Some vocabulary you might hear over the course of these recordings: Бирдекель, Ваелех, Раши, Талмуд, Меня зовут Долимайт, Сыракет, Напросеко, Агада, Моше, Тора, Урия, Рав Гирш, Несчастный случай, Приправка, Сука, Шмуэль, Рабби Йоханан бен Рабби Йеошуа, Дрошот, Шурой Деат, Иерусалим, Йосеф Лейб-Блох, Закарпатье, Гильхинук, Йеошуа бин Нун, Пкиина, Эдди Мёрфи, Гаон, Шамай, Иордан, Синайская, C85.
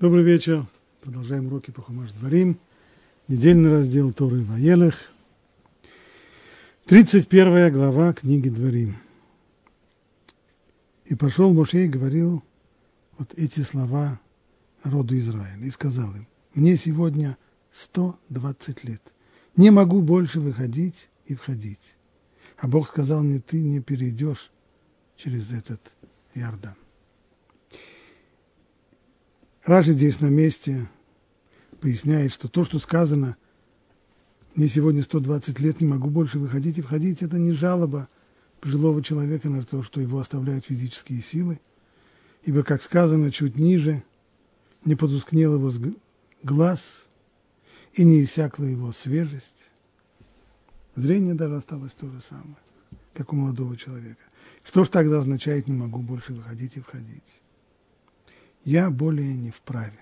Добрый вечер. Продолжаем уроки по Хумаш-Дворим. Недельный раздел Торы Ваелех. 31 глава книги Дворим. «И пошел Моше и говорил вот эти слова народу Израиля. И сказал им: мне сегодня 120 лет. Не могу больше выходить и входить. А Бог сказал мне: ты не перейдешь через этот Иордан». Раши здесь на месте поясняет, что то, что сказано: «Мне сегодня 120 лет, не могу больше выходить и входить», это не жалоба пожилого человека на то, что его оставляют физические силы, ибо, как сказано чуть ниже, не потускнел его глаз и не иссякла его свежесть. Зрение даже осталось то же самое, как у молодого человека. Что ж тогда означает «не могу больше выходить и входить»? Я более не вправе,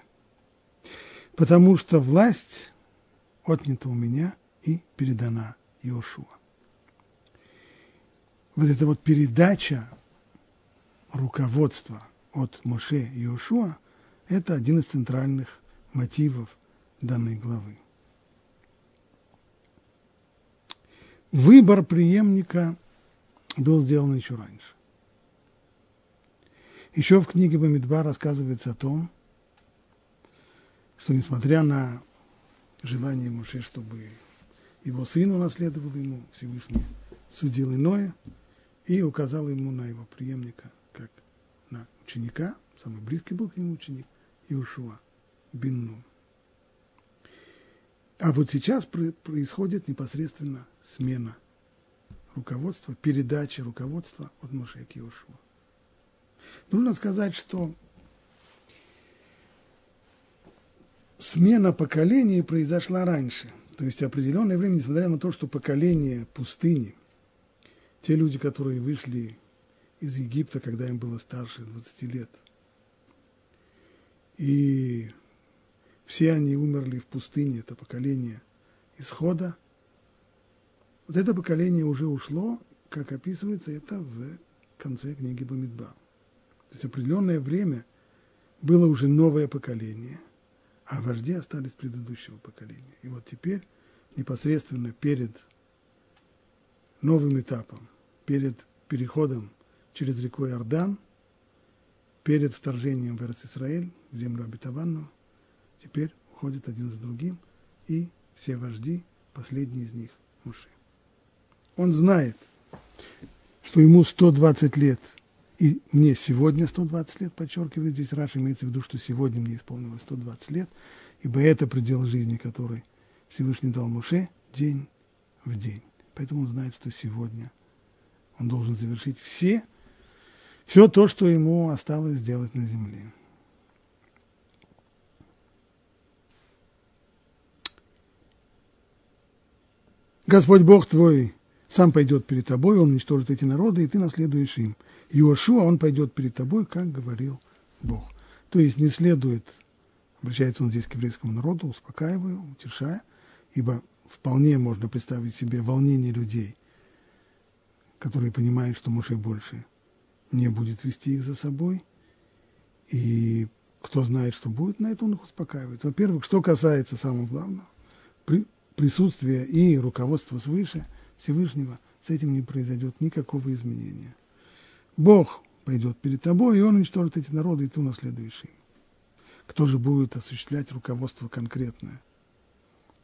потому что власть отнята у меня и передана Йеошуа. Вот эта вот передача руководства от Моше Йеошуа – это один из центральных мотивов данной главы. Выбор преемника был сделан еще раньше. Еще в книге Бамидбар рассказывается о том, что несмотря на желание Моше, чтобы его сын унаследовал ему, Всевышний судил иное и указал ему на его преемника, как на ученика, самый близкий был к нему ученик, Йеошуа бин Нун. А вот сейчас происходит непосредственно смена руководства, передача руководства от Моше к Йеошуа. Нужно сказать, что смена поколений произошла раньше. То есть определенное время, несмотря на то, что поколение пустыни, те люди, которые вышли из Египта, когда им было старше 20 лет, и все они умерли в пустыне, это поколение исхода, вот это поколение уже ушло, как описывается это в конце книги Бамидбар. То есть определенное время было уже новое поколение, а вожди остались предыдущего поколения. И вот теперь непосредственно перед новым этапом, перед переходом через реку Иордан, перед вторжением в Эрец-Исраэль, в землю обетованную, теперь уходят один за другим, и все вожди, последний из них Моше. Он знает, что ему 120 лет, и мне сегодня 120 лет, подчеркивает здесь Раши, имеется в виду, что сегодня мне исполнилось 120 лет, ибо это предел жизни, который Всевышний дал Моше день в день. Поэтому он знает, что сегодня он должен завершить все то, что ему осталось сделать на земле. Господь Бог твой сам пойдет перед тобой, он уничтожит эти народы, и ты наследуешь им. Йеошуа, он пойдет перед тобой, как говорил Бог. То есть не следует, обращается он здесь к еврейскому народу, успокаивая, утешая, ибо вполне можно представить себе волнение людей, которые понимают, что Моше больше не будет вести их за собой, и кто знает, что будет, на это он их успокаивает. Во-первых, что касается самого главного, присутствия и руководства свыше Всевышнего, с этим не произойдет никакого изменения. Бог пойдет перед тобой, и он уничтожит эти народы, и ты унаследуешь им. Кто же будет осуществлять руководство конкретное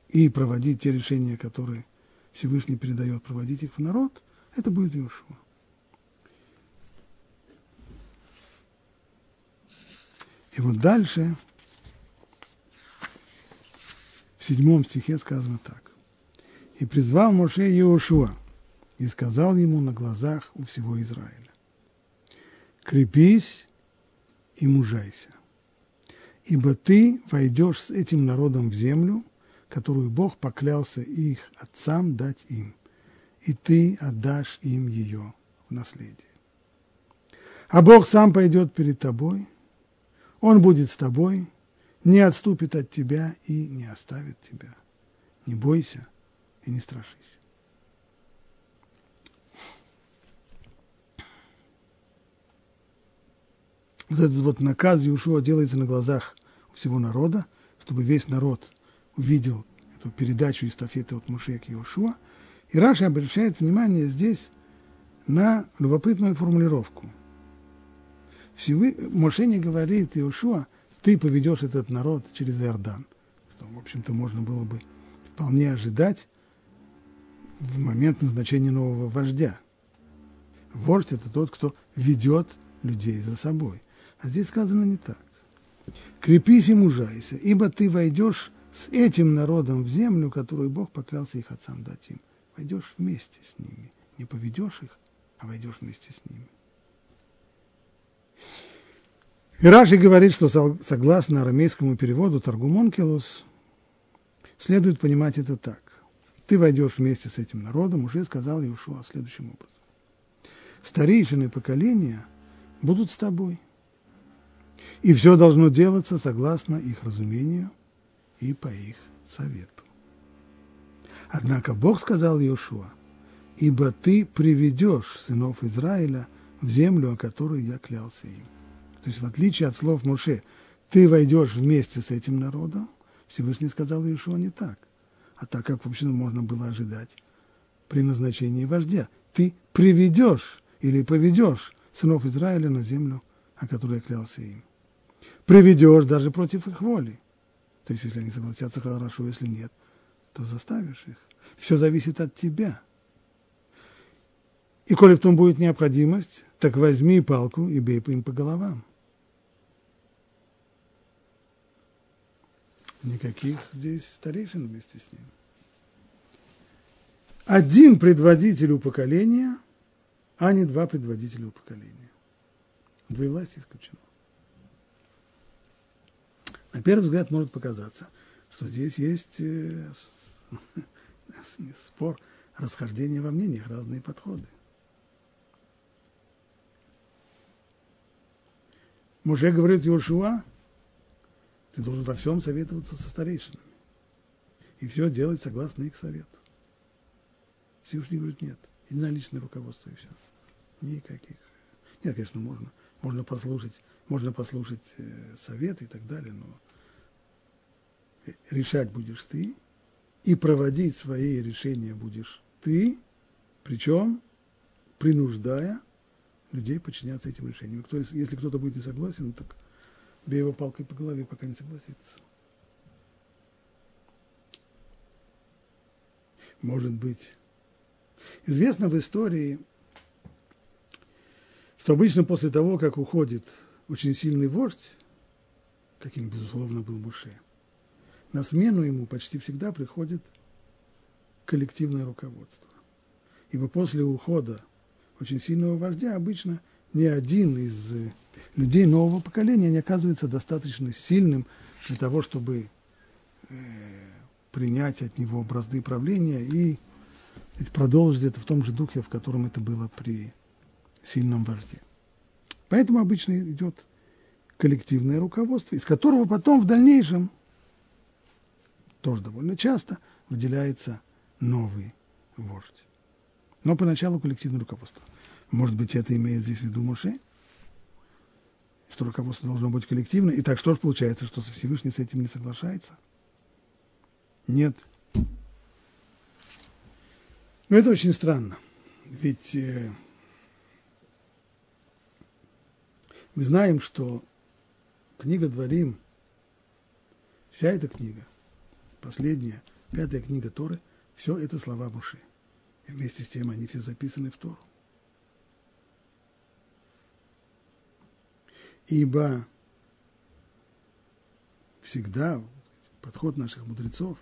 и проводить те решения, которые Всевышний передает, проводить их в народ, это будет Йеошуа. И вот дальше, в 7 стихе сказано так. «И призвал Моше Йеошуа, и сказал ему на глазах у всего Израиля: крепись и мужайся, ибо ты войдешь с этим народом в землю, которую Бог поклялся их отцам дать им, и ты отдашь им ее в наследие. А Бог сам пойдет перед тобой, он будет с тобой, не отступит от тебя и не оставит тебя. Не бойся и не страшись». Вот этот вот наказ Йеошуа делается на глазах всего народа, чтобы весь народ увидел эту передачу эстафеты от Моше к Йеошуа. И Раши обращает внимание здесь на любопытную формулировку. Моше не говорит Йеошуа: ты поведешь этот народ через Иордан. Что, в общем-то, можно было бы вполне ожидать в момент назначения нового вождя. Вождь – это тот, кто ведет людей за собой. А здесь сказано не так. «Крепись и мужайся, ибо ты войдешь с этим народом в землю, которую Бог поклялся их отцам дать им». Войдешь вместе с ними. Не поведешь их, а войдешь вместе с ними. И Раши говорит, что согласно арамейскому переводу Таргум Онкелос следует понимать это так. «Ты войдешь вместе с этим народом», уже сказал Йеошуа следующим образом. «Старейшины поколения будут с тобой, и все должно делаться согласно их разумению и по их совету». Однако Бог сказал Йеошуа: «Ибо ты приведешь сынов Израиля в землю, о которой я клялся им». То есть в отличие от слов Моше «ты войдешь вместе с этим народом», Всевышний сказал Йеошуа не так, а так, как, в общем, можно было ожидать при назначении вождя. «Ты приведешь или поведешь сынов Израиля на землю, о которой я клялся им». Приведешь даже против их воли. То есть, если они согласятся, хорошо, если нет, то заставишь их. Все зависит от тебя. И коли в том будет необходимость, так возьми палку и бей им по головам. Никаких здесь старейшин вместе с ним. Один предводитель у поколения, а не два предводителя у поколения. Двоевластие исключено. На первый взгляд может показаться, что здесь есть спор, расхождение во мнениях, разные подходы. Моше говорит Йеошуа: ты должен во всем советоваться со старейшинами и все делать согласно их совету. Всевышний говорит: нет, и на личное руководство, и все. Никаких. Нет, конечно, можно послушать советы и так далее, но решать будешь ты, и проводить свои решения будешь ты, причем принуждая людей подчиняться этим решениям. Если кто-то будет не согласен, так бей его палкой по голове, пока не согласится. Может быть. Известно в истории, что обычно после того, как уходит очень сильный вождь, каким, безусловно, был Моше, на смену ему почти всегда приходит коллективное руководство. Ибо после ухода очень сильного вождя обычно ни один из людей нового поколения не оказывается достаточно сильным для того, чтобы принять от него бразды правления и продолжить это в том же духе, в котором это было при сильном вожде. Поэтому обычно идет коллективное руководство, из которого потом в дальнейшем, тоже довольно часто, выделяется новый вождь. Но поначалу коллективное руководство. Может быть, это имеет здесь в виду Моше, что руководство должно быть коллективное. Итак, что же получается, что Всевышний с этим не соглашается? Нет. Но это очень странно, ведь мы знаем, что книга Дворим, вся эта книга, последняя, пятая книга Торы, все это слова Моше. И вместе с тем они все записаны в Тору. Ибо всегда подход наших мудрецов,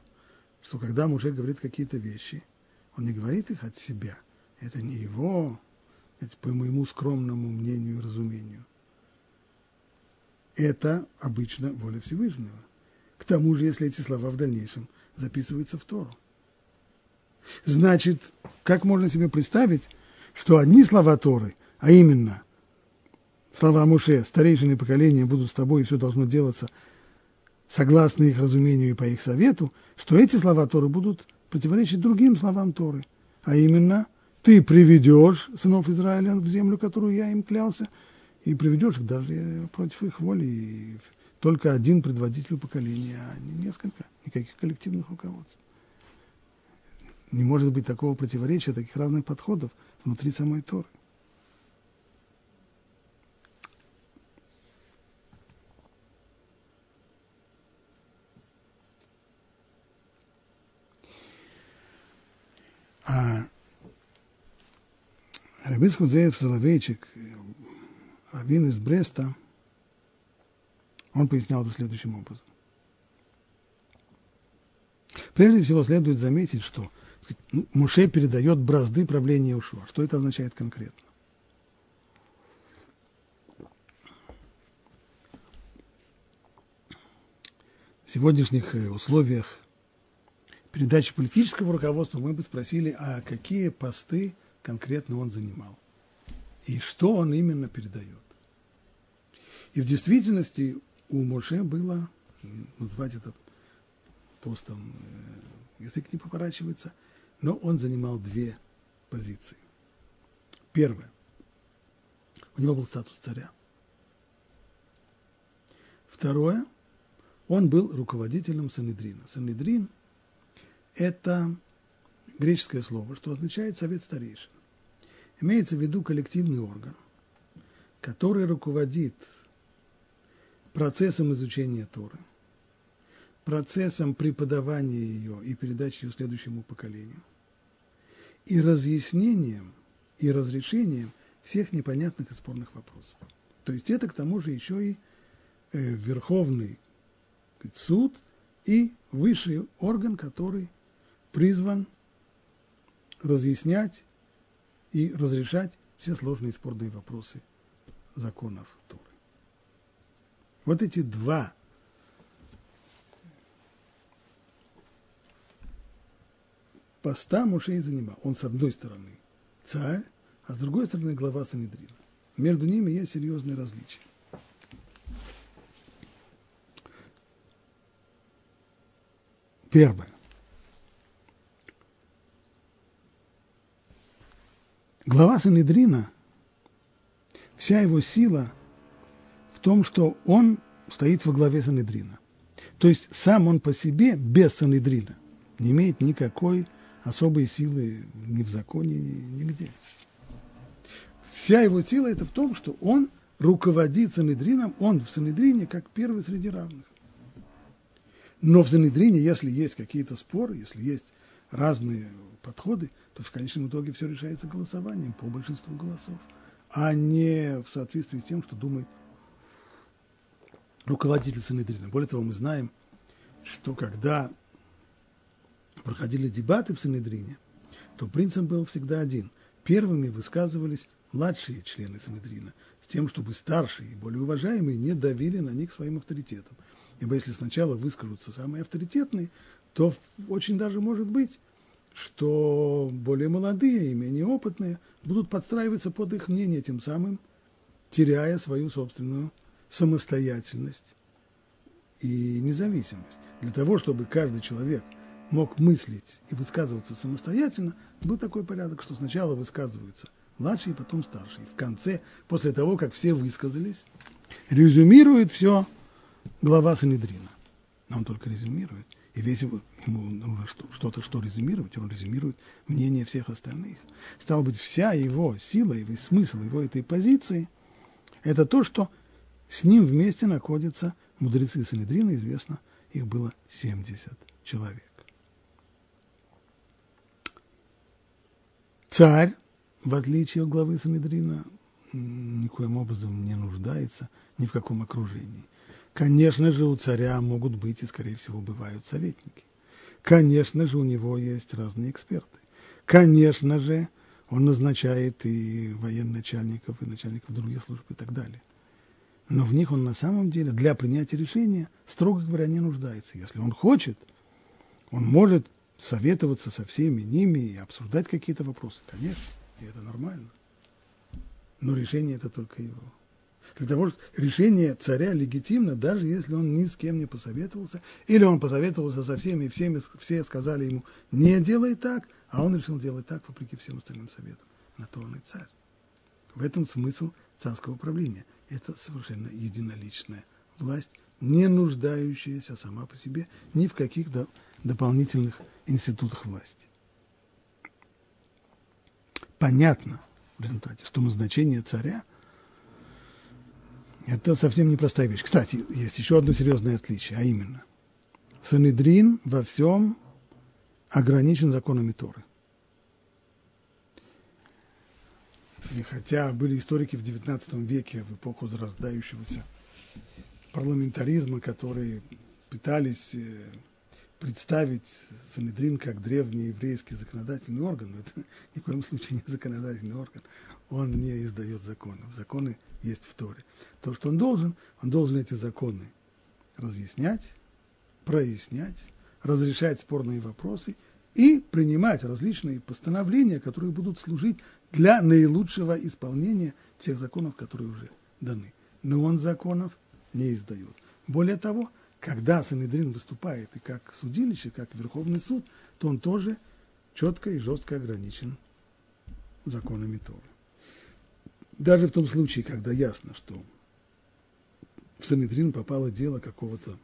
что когда Моше говорит какие-то вещи, он не говорит их от себя. Это не его, это по моему скромному мнению и разумению. Это обычно воля Всевышнего. К тому же, если эти слова в дальнейшем записываются в Тору. Значит, как можно себе представить, что одни слова Торы, а именно слова Моше, старейшины поколения будут с тобой, и все должно делаться согласно их разумению и по их совету, что эти слова Торы будут противоречить другим словам Торы, а именно «ты приведешь сынов Израиля в землю, которую я им клялся», и приведешь их даже против их воли, и только один предводитель поколения, а не несколько, никаких коллективных руководств. Не может быть такого противоречия, таких разных подходов внутри самой Торы. А Рабис Худзеев Соловейчик, раввин из Бреста, он пояснял это следующим образом. Прежде всего, следует заметить, что Моше передает бразды правления Йеошуа. Что это означает конкретно? В сегодняшних условиях передачи политического руководства мы бы спросили, а какие посты конкретно он занимал? И что он именно передает? И в действительности у Моше было, назвать это постом, язык не поворачивается, но он занимал две позиции. Первое. У него был статус царя. Второе. Он был руководителем Синедрина. Синедрин – это греческое слово, что означает «совет старейшин». Имеется в виду коллективный орган, который руководит процессом изучения Торы, процессом преподавания ее и передачи ее следующему поколению, и разъяснением, и разрешением всех непонятных и спорных вопросов. То есть это, к тому же, еще и Верховный суд и высший орган, который призван разъяснять и разрешать все сложные и спорные вопросы законов Торы. Вот эти два поста Моше и занимал. Он, с одной стороны, царь, а с другой стороны, глава Синедрина. Между ними есть серьезные различия. Первое. Глава Синедрина, вся его сила в том, что он стоит во главе Синедрина. То есть сам он по себе, без Синедрина, не имеет никакой особой силы ни в законе, нигде. Вся его сила – это в том, что он руководит Синедрином, он в Синедрине как первый среди равных. Но в Синедрине, если есть какие-то споры, если есть разные подходы, то в конечном итоге все решается голосованием по большинству голосов, а не в соответствии с тем, что думает руководитель Синедрина. Более того, мы знаем, что когда проходили дебаты в Синедрине, то принцип был всегда один. Первыми высказывались младшие члены Синедрина, с тем, чтобы старшие и более уважаемые не давили на них своим авторитетом. Ибо если сначала выскажутся самые авторитетные, то очень даже может быть, что более молодые и менее опытные будут подстраиваться под их мнение, тем самым теряя свою собственную самостоятельность и независимость. Для того, чтобы каждый человек мог мыслить и высказываться самостоятельно, был такой порядок, что сначала высказываются младшие, потом старшие. В конце, после того, как все высказались, резюмирует все глава Синедрина. Но он только резюмирует. И весь ему нужно что-то, что резюмировать, он резюмирует мнение всех остальных. Стало быть, вся его сила, и весь смысл его этой позиции – это то, что с ним вместе находятся мудрецы Синедрина, известно, их было 70 человек. Царь, в отличие от главы Синедрина, никоим образом не нуждается ни в каком окружении. Конечно же, у царя могут быть и, скорее всего, бывают советники. Конечно же, у него есть разные эксперты. Конечно же, он назначает и военачальников, и начальников других служб и так далее. Но в них он на самом деле для принятия решения, строго говоря, не нуждается. Если он хочет, он может советоваться со всеми ними и обсуждать какие-то вопросы. Конечно, и это нормально. Но решение это только его. Для того, чтобы решение царя легитимно, даже если он ни с кем не посоветовался, или он посоветовался со всеми, и все сказали ему, не делай так, а он решил делать так, вопреки всем остальным советам. На то он и царь. В этом смысл царского правления. Это совершенно единоличная власть не нуждающаяся сама по себе ни в каких дополнительных институтах власти. Понятно в результате, что назначение царя – это совсем непростая вещь. Кстати, есть еще одно серьезное отличие, а именно Синедрин во всем ограничен законами Торы. И хотя были историки в XIX веке, в эпоху зарождающегося парламентаризма, которые пытались представить Синедрин как древний еврейский законодательный орган, но это ни в коем случае не законодательный орган, он не издает законов. Законы есть в Торе. То, что он должен эти законы разъяснять, прояснять, разрешать спорные вопросы и принимать различные постановления, которые будут служить для наилучшего исполнения тех законов, которые уже даны. Но он законов не издает. Более того, когда Синедрин выступает и как судилище, как Верховный суд, то он тоже четко и жестко ограничен законами Торы. Даже в том случае, когда ясно, что в Синедрин попало дело какого-то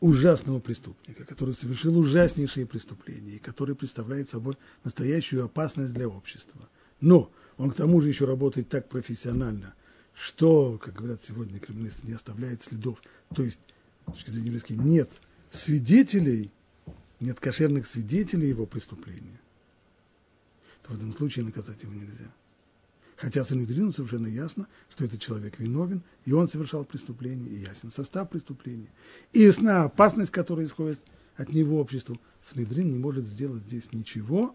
ужасного преступника, который совершил ужаснейшие преступления и который представляет собой настоящую опасность для общества. Но он к тому же еще работает так профессионально, что, как говорят сегодня криминалисты, не оставляет следов. То есть, с точки зрения еврейской, нет свидетелей, нет кошерных свидетелей его преступления. То в этом случае наказать его нельзя. Хотя Синедрину совершенно ясно, что этот человек виновен, и он совершал преступление, и ясен состав преступления. И ясна опасность, которая исходит от него обществу, Синедрин не может сделать здесь ничего,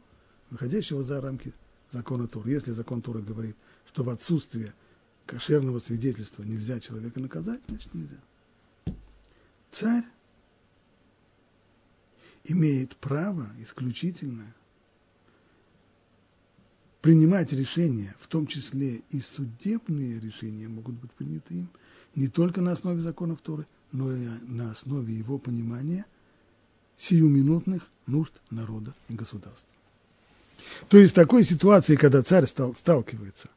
выходящего за рамки закона Торы. Если закон Торы говорит, что в отсутствие кошерного свидетельства нельзя человека наказать, значит нельзя. Царь имеет право исключительное принимать решения, в том числе и судебные решения, могут быть приняты им не только на основе законов Торы, но и на основе его понимания сиюминутных нужд народа и государства. То есть в такой ситуации, когда царь сталкивается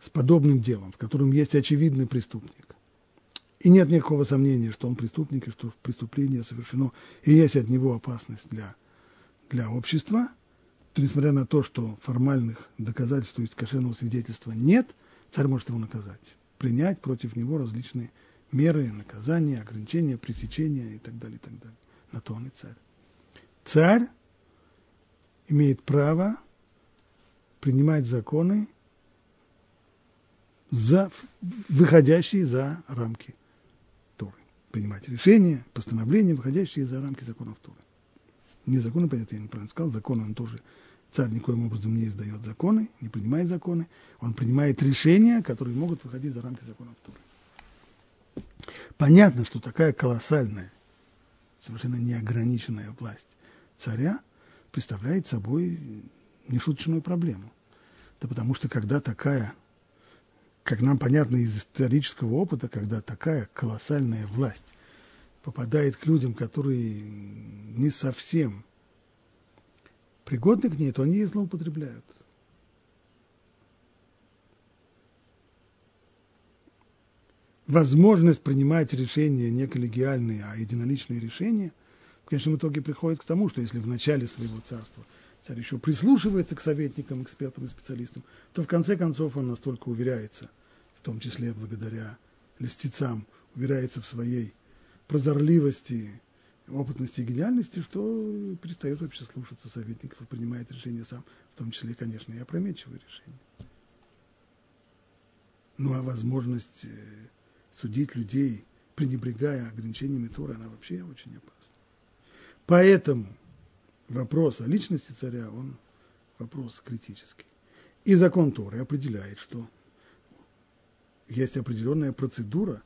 с подобным делом, в котором есть очевидный преступник, и нет никакого сомнения, что он преступник, и что преступление совершено, и есть от него опасность для общества, то, несмотря на то, что формальных доказательств, то есть кошерного свидетельства нет, царь может его наказать, принять против него различные меры, наказания, ограничения, пресечения и так далее, и так далее. На то он и царь. Царь имеет право принимать законы, выходящие за рамки Торы, принимать решения, постановления, выходящие за рамки законов Торы. Не законы, понятно, я неправильно сказал, законы он тоже, царь никоим образом не издает законы, не принимает законы, он принимает решения, которые могут выходить за рамки законов Торы. Понятно, что такая колоссальная, совершенно неограниченная власть царя представляет собой нешуточную проблему. Да потому что когда такая, как нам понятно из исторического опыта, когда такая колоссальная власть попадает к людям, которые не совсем пригодны к ней, то они ее злоупотребляют. Возможность принимать решения не коллегиальные, а единоличные решения, в конечном итоге приходит к тому, что если в начале своего царства царь еще прислушивается к советникам, экспертам и специалистам, то в конце концов он настолько уверяется, в том числе благодаря льстецам, уверяется в своей прозорливости, опытности и гениальности, что перестает вообще слушаться советников и принимает решения сам, в том числе, конечно, и опрометчивые решения. Ну а возможность судить людей, пренебрегая ограничениями Торы, она вообще очень опасна. Поэтому вопрос о личности царя, он вопрос критический. И закон Торы определяет, что есть определенная процедура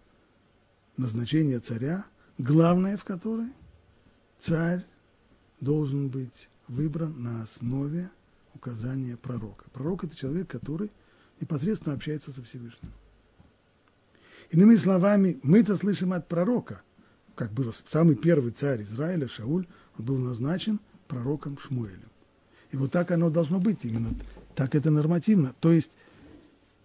назначения царя, главное в которой царь должен быть выбран на основе указания пророка. Пророк – это человек, который непосредственно общается со Всевышним. Иными словами, мы-то слышим от пророка, как был самый первый царь Израиля, Шауль, он был назначен пророком Шмуэлем. И вот так оно должно быть, именно так это нормативно. То есть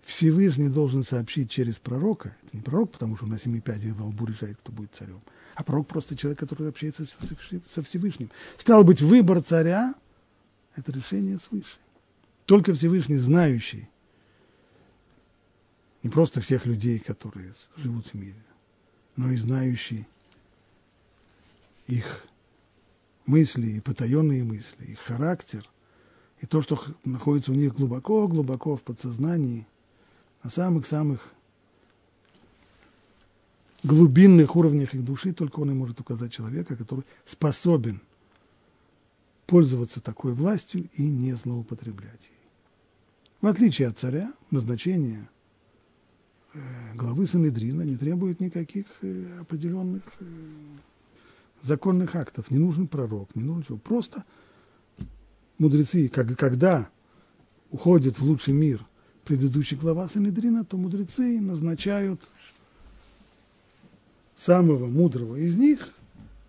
Всевышний должен сообщить через пророка. Это не пророк, потому что он на семи пядей во лбу решает, кто будет царем. А пророк просто человек, который общается со Всевышним. Стало быть, выбор царя – это решение свыше. Только Всевышний, знающий не просто всех людей, которые живут в мире, но и знающий их мысли, и потаенные мысли, их характер, и то, что находится у них глубоко-глубоко в подсознании, на самых-самых глубинных уровнях их души, только он и может указать человека, который способен пользоваться такой властью и не злоупотреблять ей. В отличие от царя, назначение главы Синедрина не требует никаких определенных законных актов. Не нужен пророк, не нужен ничего. Просто мудрецы, когда уходит в лучший мир предыдущий глава Синедрина, то мудрецы назначают самого мудрого из них,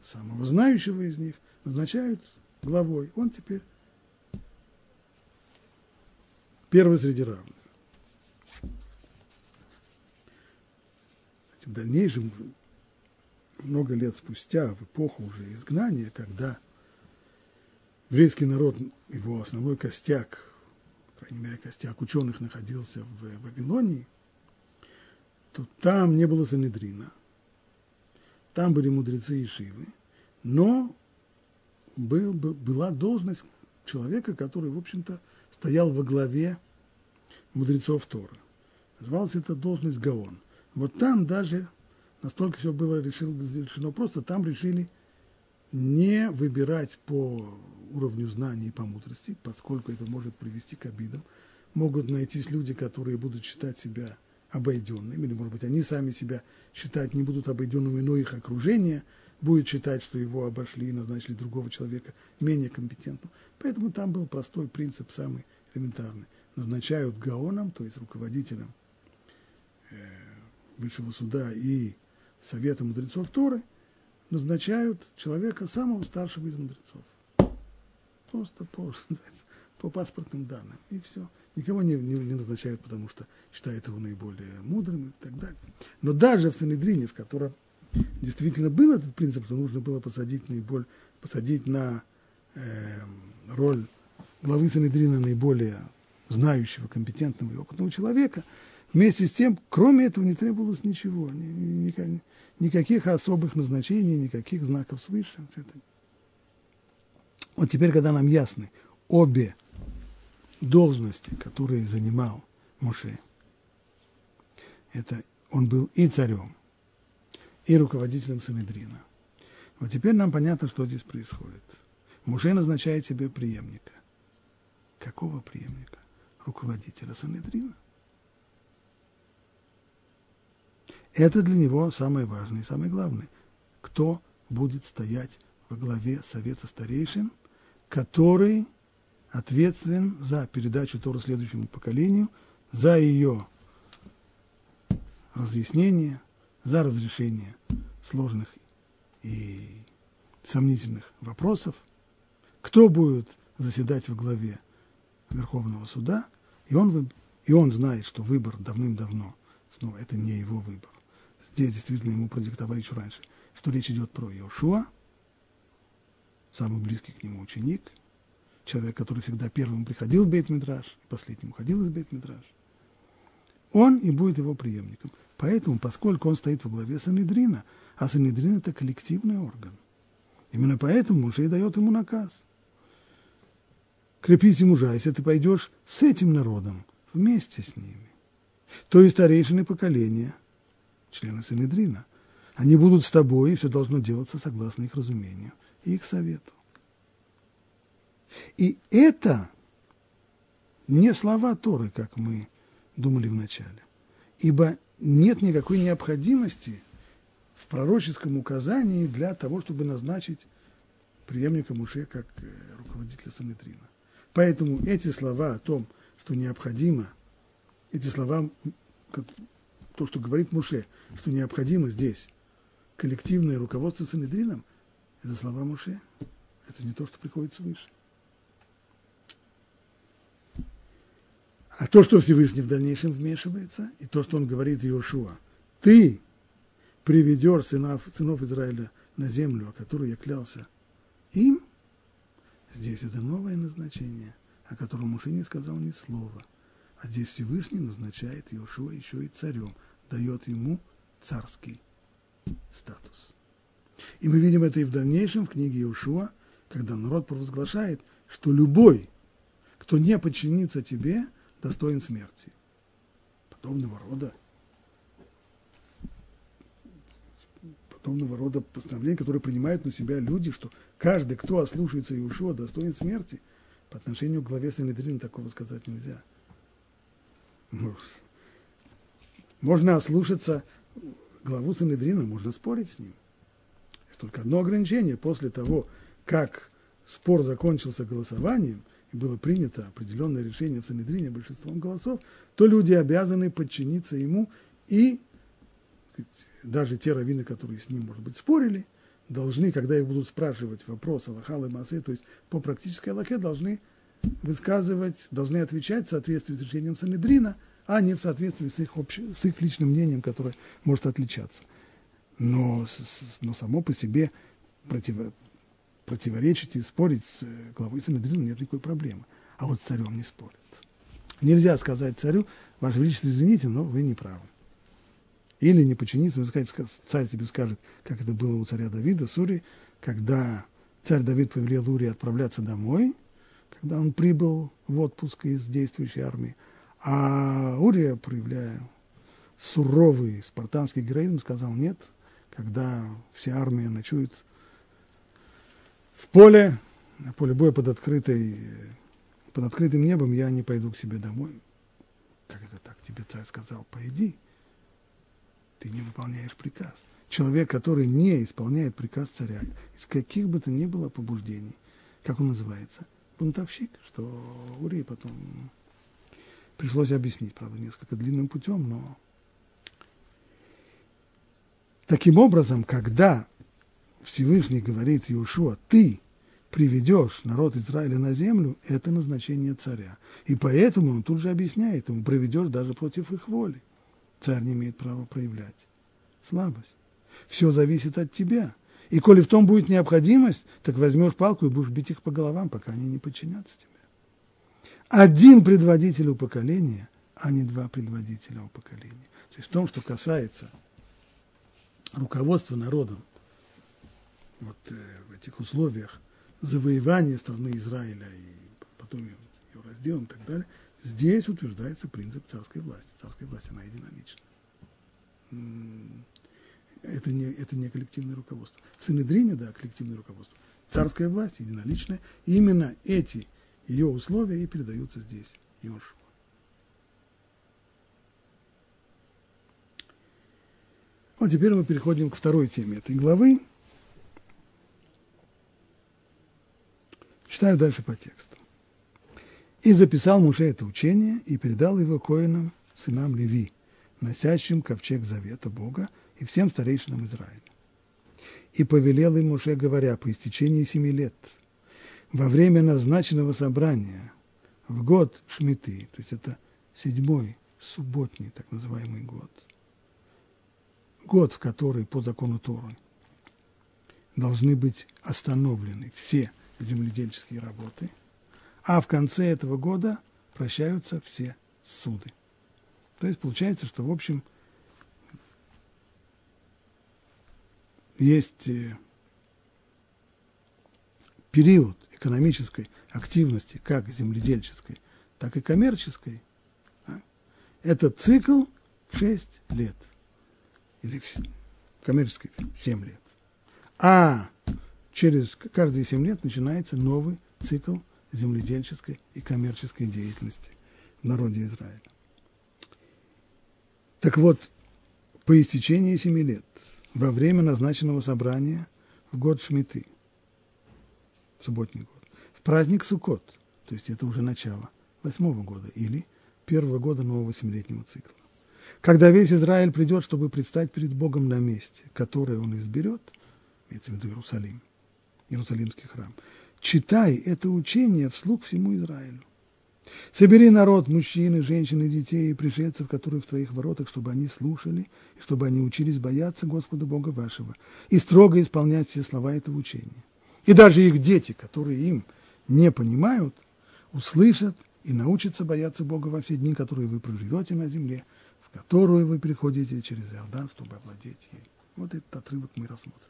самого знающего из них, назначают главой. Он теперь первый среди равных. В дальнейшем, много лет спустя, в эпоху уже изгнания, когда еврейский народ, его основной костяк, по крайней мере, костяк ученых, находился в Вавилонии, то там не было Синедрина, там были мудрецы и шивы, но была должность человека, который, в общем-то, стоял во главе мудрецов Торы. Называлась эта должность Гаон. Вот там даже настолько все было решено просто, там решили не выбирать по уровню знаний и по мудрости, поскольку это может привести к обидам. Могут найтись люди, которые будут считать себя обойденными, или, может быть, они сами себя считать не будут обойденными, но их окружение будет считать, что его обошли и назначили другого человека менее компетентным. Поэтому там был простой принцип, самый элементарный. Назначают гаоном, то есть руководителем высшего суда и совета мудрецов Торы, назначают человека самого старшего из мудрецов. Просто по паспортным данным. И все. Никого не назначают, потому что считают его наиболее мудрым и так далее. Но даже в Синедрине, в котором действительно был этот принцип, что нужно было посадить на роль главы Синедрина наиболее знающего, компетентного и опытного человека, вместе с тем, кроме этого, не требовалось ничего, никаких особых назначений, никаких знаков свыше. Вот теперь, когда нам ясны обе должности, которые занимал Моше, это он был и царем, и руководителем Синедрина. Вот теперь нам понятно, что здесь происходит. Моше назначает себе преемника. Какого преемника? Руководителя Синедрина. Это для него самое важное и самое главное. Кто будет стоять во главе Совета Старейшин, который ответственен за передачу Торы следующему поколению, за ее разъяснение, за разрешение сложных и сомнительных вопросов, кто будет заседать во главе Верховного Суда, и он знает, что выбор давным-давно, снова, это не его выбор. Здесь действительно ему продиктовали еще раньше, что речь идет про Йеошуа, самый близкий к нему ученик, человек, который всегда первым приходил в Бейт-мидраш, последним уходил из Бейт-мидраш. Он и будет его преемником. Поэтому, поскольку он стоит во главе Синедрина, а Синедрин – это коллективный орган, именно поэтому Моше и дает ему наказ. Крепись и мужайся, если ты пойдешь с этим народом, вместе с ними. То есть старейшины поколения, члены Синедрина, они будут с тобой, и все должно делаться согласно их разумению и их совету. И это не слова Торы, как мы думали вначале, ибо нет никакой необходимости в пророческом указании для того, чтобы назначить преемника Моше как руководителя Синедрина. Поэтому эти слова о том, что необходимо, эти слова, то, что говорит Моше, что необходимо здесь коллективное руководство Синедрином, это слова Моше, это не то, что приходит свыше. А то, что Всевышний в дальнейшем вмешивается, и то, что он говорит Йеошуа, ты приведешь сынов Израиля на землю, о которой я клялся им, здесь это новое назначение, о котором Моше не сказал ни слова. А здесь Всевышний назначает Йеошуа еще и царем, дает ему царский статус. И мы видим это и в дальнейшем в книге Йеошуа, когда народ провозглашает, что любой, кто не подчинится тебе, достоин смерти. Подобного рода постановления, которые принимают на себя люди, что каждый, кто ослушается Йеошуа, достоин смерти, по отношению к главе Синедрина такого сказать нельзя. Можно ослушаться главу Синедрина, можно спорить с ним. Есть только одно ограничение: после того, как спор закончился голосованием, и было принято определенное решение в Синедрине большинством голосов, то люди обязаны подчиниться ему, и даже те раввины, которые с ним, может быть, спорили, должны, когда их будут спрашивать вопрос алаха лемаасе, то есть по практической алахе, должны высказывать, должны отвечать в соответствии с решением Синедрина, а не в соответствии с их личным мнением, которое может отличаться. Но само по себе противоречить и спорить с главой Синедрина нет никакой проблемы. А вот с царем не спорят. Нельзя сказать царю: ваше величество, извините, но вы не правы. Или не подчиниться, царь тебе скажет, как это было у царя Давида с Ури, когда царь Давид повелел Ури отправляться домой, когда он прибыл в отпуск из действующей армии. А Урия, проявляя суровый спартанский героизм, сказал: нет, когда вся армия ночует в поле, на поле боя под открытым небом, я не пойду к себе домой. Как это так? Тебе царь сказал: пойди. Ты не выполняешь приказ. Человек, который не исполняет приказ царя, из каких бы то ни было побуждений, как он называется, бунтовщик, что Урии потом пришлось объяснить, правда, несколько длинным путем, но... Таким образом, когда Всевышний говорит Йеошуа: ты приведешь народ Израиля на землю, это назначение царя. И поэтому он тут же объясняет ему: приведешь даже против их воли. Царь не имеет права проявлять слабость. Все зависит от тебя. И коли в том будет необходимость, так возьмешь палку и будешь бить их по головам, пока они не подчинятся тебе. Один предводитель у поколения, а не два предводителя у поколения. То есть в том, что касается руководства народом, вот в этих условиях завоевания страны Израиля и потом ее разделом и так далее, здесь утверждается принцип царской власти. Царская власть, она единолична. Это не коллективное руководство. В Синедрине, да, коллективное руководство. Царская власть единоличная. И именно эти ее условия и передаются здесь Йеошуа. Вот теперь мы переходим к второй теме этой главы. Читаю дальше по тексту. «И записал Моше это учение, и передал его коэнам, сынам Леви, носящим ковчег завета Бога, и всем старейшинам Израиля. И повелел им Моше, говоря: по истечении 7 лет, во время назначенного собрания, в год Шмиты, то есть это 7-й, субботний, так называемый год, в который по закону Торы должны быть остановлены все земледельческие работы, а в конце этого года прощаются все суды». То есть получается, что, в общем, есть период экономической активности, как земледельческой, так и коммерческой. Это цикл в 6 лет, или в коммерческой 7 лет. А через каждые 7 лет начинается новый цикл земледельческой и коммерческой деятельности в народе Израиля. Так вот, по истечении 7 лет, во время назначенного собрания, в год Шмиты, в субботний год, в праздник Суккот, то есть это уже начало 8-го года или 1-го года нового 7-летнего цикла, когда весь Израиль придет, чтобы предстать перед Богом на месте, которое он изберет, имеется в виду Иерусалим, Иерусалимский храм, читай это учение вслух всему Израилю. Собери народ, мужчины, женщины, детей и пришельцев, которые в твоих воротах, чтобы они слушали, и чтобы они учились бояться Господа Бога вашего, и строго исполнять все слова этого учения. И даже их дети, которые им не понимают, услышат и научатся бояться Бога во все дни, которые вы проживете на земле, в которую вы переходите через Иордан, чтобы овладеть ей. Вот этот отрывок мы рассмотрим.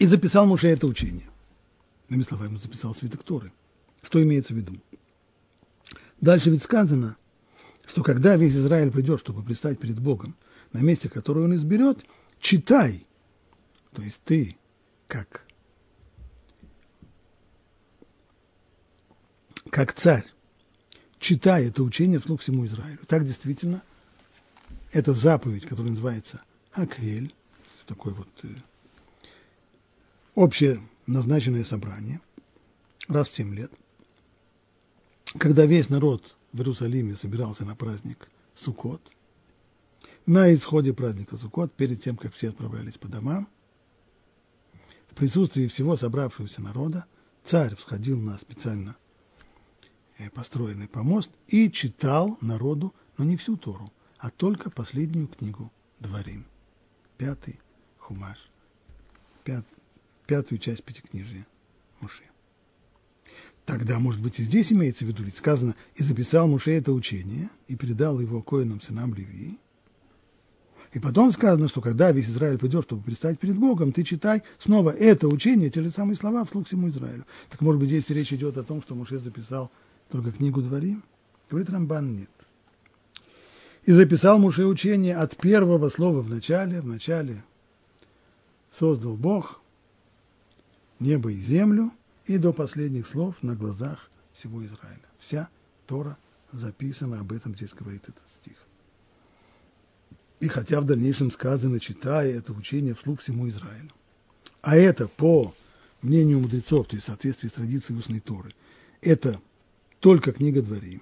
И записал Моше это учение. Иными словами, записал свиток Торы. Что имеется в виду? Дальше ведь сказано, что когда весь Израиль придет, чтобы предстать перед Богом, на месте, которое он изберет, читай. То есть ты, как царь, читай это учение вслух всему Израилю. Так действительно, это заповедь, которая называется Хакель, такой вот общее назначенное собрание раз в 7 лет, когда весь народ в Иерусалиме собирался на праздник Суккот. На исходе праздника Суккот, перед тем, как все отправлялись по домам, в присутствии всего собравшегося народа, царь всходил на специально построенный помост и читал народу, но не всю Тору, а только последнюю книгу Дворим, 5-й Хумаш, 5-ю часть Пятикнижия Моше. Тогда, может быть, и здесь имеется в виду, ведь сказано, и записал Моше это учение, и передал его коинам сынам Левии. И потом сказано, что когда весь Израиль придет, чтобы предстать перед Богом, ты читай снова это учение, те же самые слова вслух всему Израилю. Так, может быть, здесь речь идет о том, что Моше записал только книгу Дворим? Говорит Рамбан, нет. И записал Моше учение от первого слова в начале создал Бог небо и землю, и до последних слов на глазах всего Израиля. Вся Тора записана, об этом здесь говорит этот стих. И хотя в дальнейшем сказано, читая это учение вслух всему Израилю. А это, по мнению мудрецов, то есть в соответствии с традицией устной Торы, это только книга Дворим.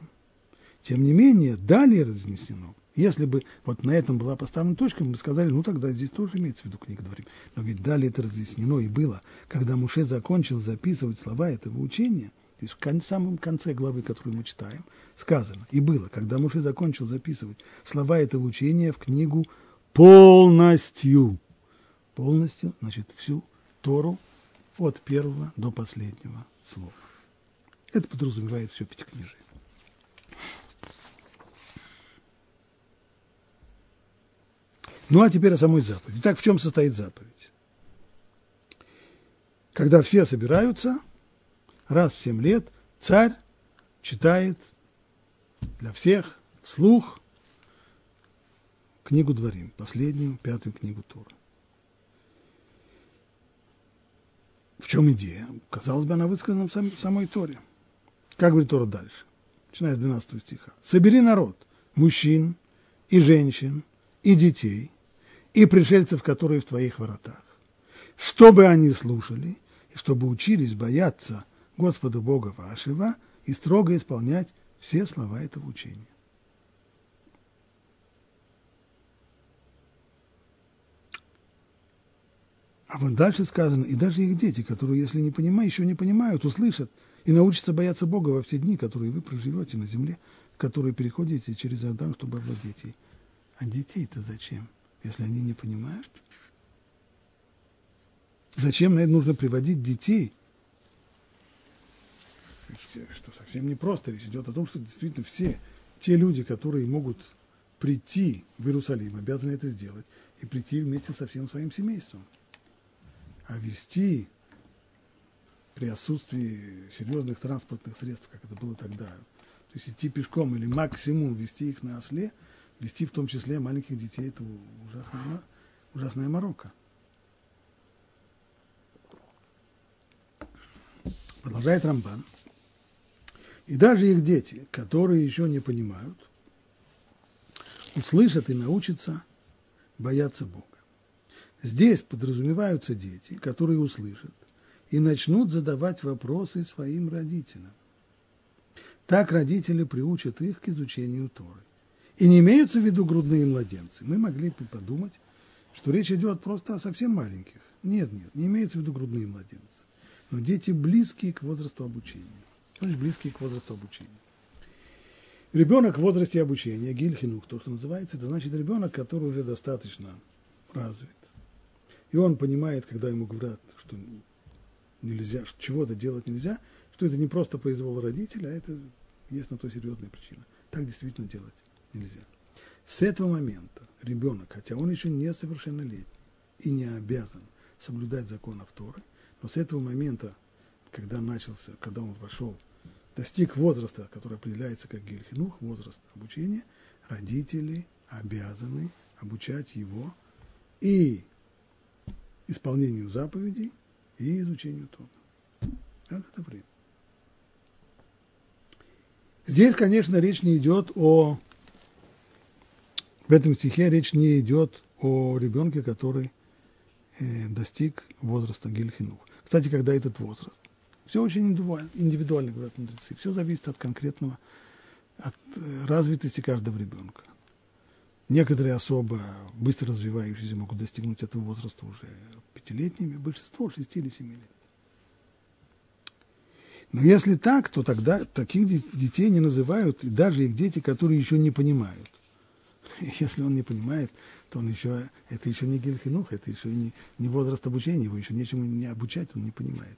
Тем не менее, далее разнесено. Если бы вот на этом была поставлена точка, мы бы сказали, ну тогда здесь тоже имеется в виду книга Дворим. Но ведь далее это разъяснено и было. Когда Моше закончил записывать слова этого учения, то есть в самом конце главы, которую мы читаем, сказано, и было, когда Моше закончил записывать слова этого учения в книгу полностью. Полностью, значит, всю Тору от первого до последнего слова. Это подразумевает все Пятикнижие. Ну, а теперь о самой заповеди. Итак, в чем состоит заповедь? Когда все собираются, раз в 7 лет царь читает для всех вслух книгу Дворим, последнюю, 5-ю книгу Торы. В чем идея? Казалось бы, она высказана в самой Торе. Как говорит Тора дальше? Начиная с 12 стиха. «Собери народ, мужчин и женщин, и детей, и пришельцев, которые в твоих воротах, чтобы они слушали, и чтобы учились бояться Господа Бога вашего и строго исполнять все слова этого учения». А вот дальше сказано, и даже их дети, которые, если не понимают, еще не понимают, услышат и научатся бояться Бога во все дни, которые вы проживете на земле, в которые переходите через Иордан, чтобы овладеть ей. А детей-то зачем, если они не понимают? Зачем, наверное, нужно приводить детей? Что совсем непросто. Речь идет о том, что действительно все те люди, которые могут прийти в Иерусалим, обязаны это сделать, и прийти вместе со всем своим семейством. А вести при отсутствии серьезных транспортных средств, как это было тогда, то есть идти пешком или максимум вести их на осле, вести в том числе маленьких детей, это ужасная морока. Продолжает Рамбан. И даже их дети, которые еще не понимают, услышат и научатся бояться Бога. Здесь подразумеваются дети, которые услышат и начнут задавать вопросы своим родителям. Так родители приучат их к изучению Торы. И не имеются в виду грудные младенцы. Мы могли бы подумать, что речь идет просто о совсем маленьких. Нет, не имеются в виду грудные младенцы. но дети близкие к возрасту обучения. Значит, близкие к возрасту обучения. Ребенок в возрасте обучения, гильхинук, то, что называется, это значит ребенок, который уже достаточно развит. И он понимает, когда ему говорят, что нельзя, что чего-то делать нельзя, что это не просто произвол родителя, а это есть на то серьезная причина. Так действительно делать нельзя. С этого момента ребенок, хотя он еще несовершеннолетний и не обязан соблюдать законы Торы, но с этого момента, когда он вошел, достиг возраста, который определяется как гильхинух, возраст обучения, родители обязаны обучать его и исполнению заповедей, и изучению Торы. Это время. Здесь, конечно, речь не идет о... В этом стихе речь не идет о ребенке, который достиг возраста гильхинух. Кстати, когда этот возраст? Все очень индивидуально, говорят мудрецы. Все зависит от конкретного, от развитости каждого ребенка. Некоторые особо быстро развивающиеся могут достигнуть этого возраста уже пятилетними, большинство 6 или 7 лет. Но если так, то тогда таких детей не называют, и даже их дети, которые еще не понимают. Если он не понимает, то он еще, это еще не гильхинух, это еще не возраст обучения, его еще нечему не обучать, он не понимает.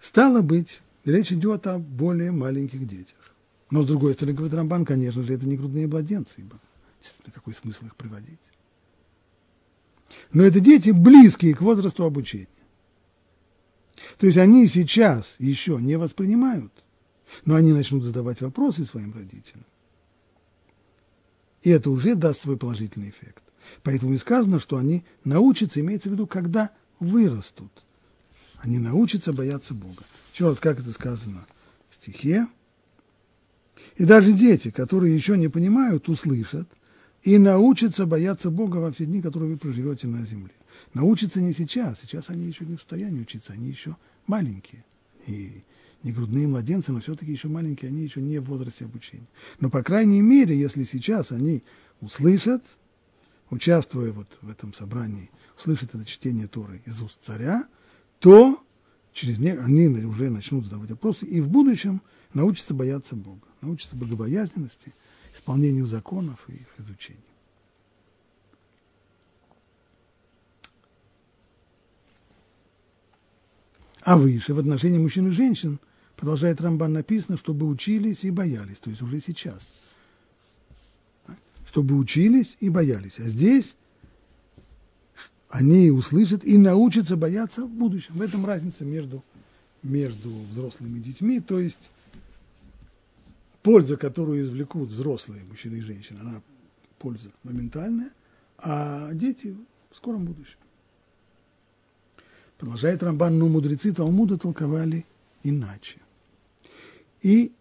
Стало быть, речь идет о более маленьких детях. Но, с другой стороны, говорит Рамбан, конечно же, это не грудные младенцы, ибо какой смысл их приводить? Но это дети, близкие к возрасту обучения. То есть они сейчас еще не воспринимают, но они начнут задавать вопросы своим родителям. И это уже даст свой положительный эффект. Поэтому и сказано, что они научатся, имеется в виду, когда вырастут. Они научатся бояться Бога. Еще раз, как это сказано в стихе. И даже дети, которые еще не понимают, услышат и научатся бояться Бога во все дни, которые вы проживете на земле. Научатся не сейчас. Сейчас они еще не в состоянии учиться. Они еще маленькие. И не грудные младенцы, но все-таки еще маленькие. Они еще не в возрасте обучения. Но, по крайней мере, если сейчас они услышат, участвуя вот в этом собрании, услышат это чтение Торы из уст царя, то через них они уже начнут задавать вопросы и в будущем научатся бояться Бога, научатся богобоязненности, исполнению законов и их изучению. А выше, в отношении мужчин и женщин, продолжает Рамбан, написано, чтобы учились и боялись, то есть уже сейчас. Чтобы учились и боялись. А здесь они услышат и научатся бояться в будущем. В этом разница между взрослыми и детьми, то есть польза, которую извлекут взрослые мужчины и женщины, она польза моментальная, а дети в скором будущем. Продолжает Рамбан, но мудрецы Талмуда толковали иначе. И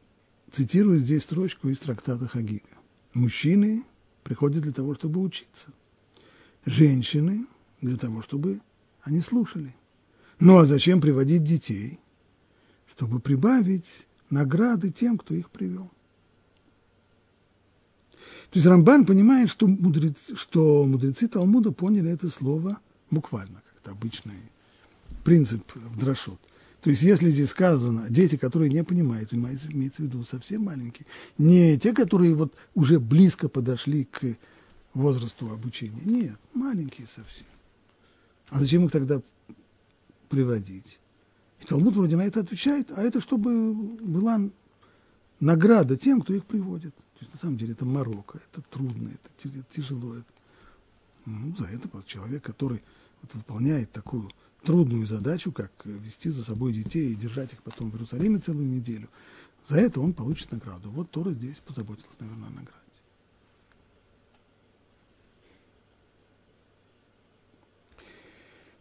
цитирую здесь строчку из трактата Хагига. Мужчины приходят для того, чтобы учиться. Женщины для того, чтобы они слушали. Ну а зачем приводить детей? Чтобы прибавить награды тем, кто их привел. То есть Рамбан понимает, что мудрецы Талмуда поняли это слово буквально, как обычный принцип в дрошот. То есть если здесь сказано дети, которые не понимают, имеется в виду совсем маленькие, не те, которые вот уже близко подошли к возрасту обучения, нет, маленькие совсем. А зачем их тогда приводить? И Талмуд вроде на это отвечает, а это чтобы была награда тем, кто их приводит. То есть на самом деле это морока, это трудно, это тяжело. За это человек, который вот выполняет такую трудную задачу, как вести за собой детей и держать их потом в Иерусалиме целую неделю, за это он получит награду. Вот Тора здесь позаботилась, наверное, о награде.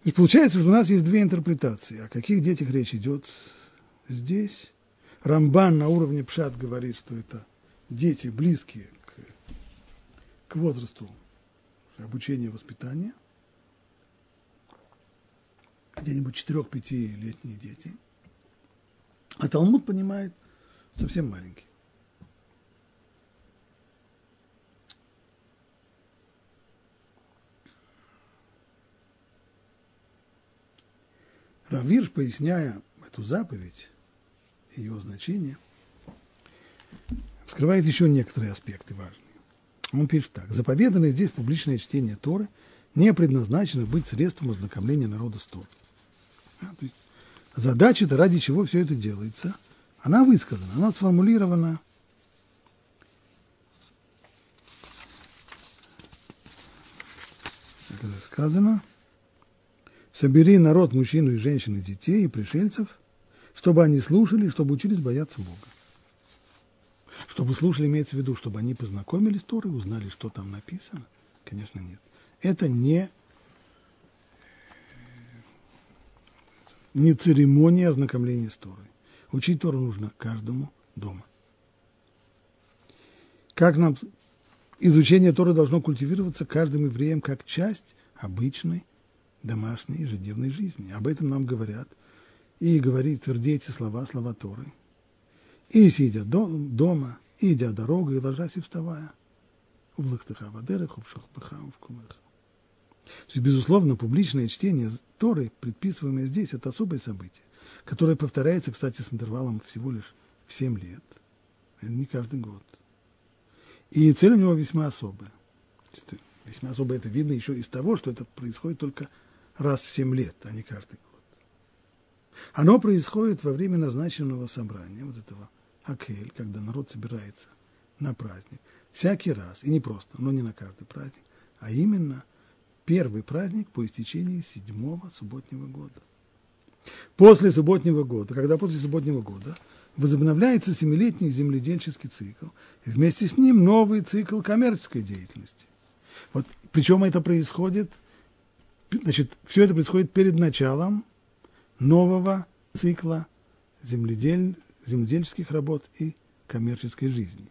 И получается, что у нас есть две интерпретации. О каких детях речь идет здесь? Рамбан на уровне пшат говорит, что это дети, близкие к возрасту обучения и воспитания. Где-нибудь 4-5-летние дети. А Талмуд понимает совсем маленькие. Рав Гирш, поясняя эту заповедь, ее значение, вскрывает еще некоторые аспекты важные. Он пишет так. Заповеданное здесь публичное чтение Торы не предназначено быть средством ознакомления народа с Торой. Задача-то, ради чего все это делается, она высказана, она сформулирована. Как это сказано? «Собери народ, мужчину и женщин, и детей, и пришельцев, чтобы они слушали, чтобы учились бояться Бога». Чтобы слушали, имеется в виду, чтобы они познакомились с Торой, узнали, что там написано? Конечно, нет. Это не церемония ознакомления с Торой. Учить Тору нужно каждому дома. Как нам изучение Торы должно культивироваться каждым евреем как часть обычной домашней ежедневной жизни? Об этом нам говорят. И говорит, тверди эти слова, слова Торы. И сидя дома, и идя дорогой, и ложась и вставая. В лыхтыха вадерах, в шахпыха, в кумых. Безусловно, публичное чтение Торы, предписываемое здесь, это особое событие, которое повторяется, кстати, с интервалом всего лишь в 7 лет. Это не каждый год. И цель у него весьма особая. Весьма особая, это видно еще из того, что это происходит только раз в 7 лет, а не каждый год. Оно происходит во время назначенного собрания, вот этого Хакель, когда народ собирается на праздник. Всякий раз, и не просто, но не на каждый праздник, а именно первый праздник по истечении 7-го субботнего года. После субботнего года, когда после субботнего года возобновляется 7-летний земледельческий цикл, и вместе с ним новый цикл коммерческой деятельности. Вот, причем это происходит, значит, все это происходит перед началом нового цикла земледельческих работ и коммерческой жизни.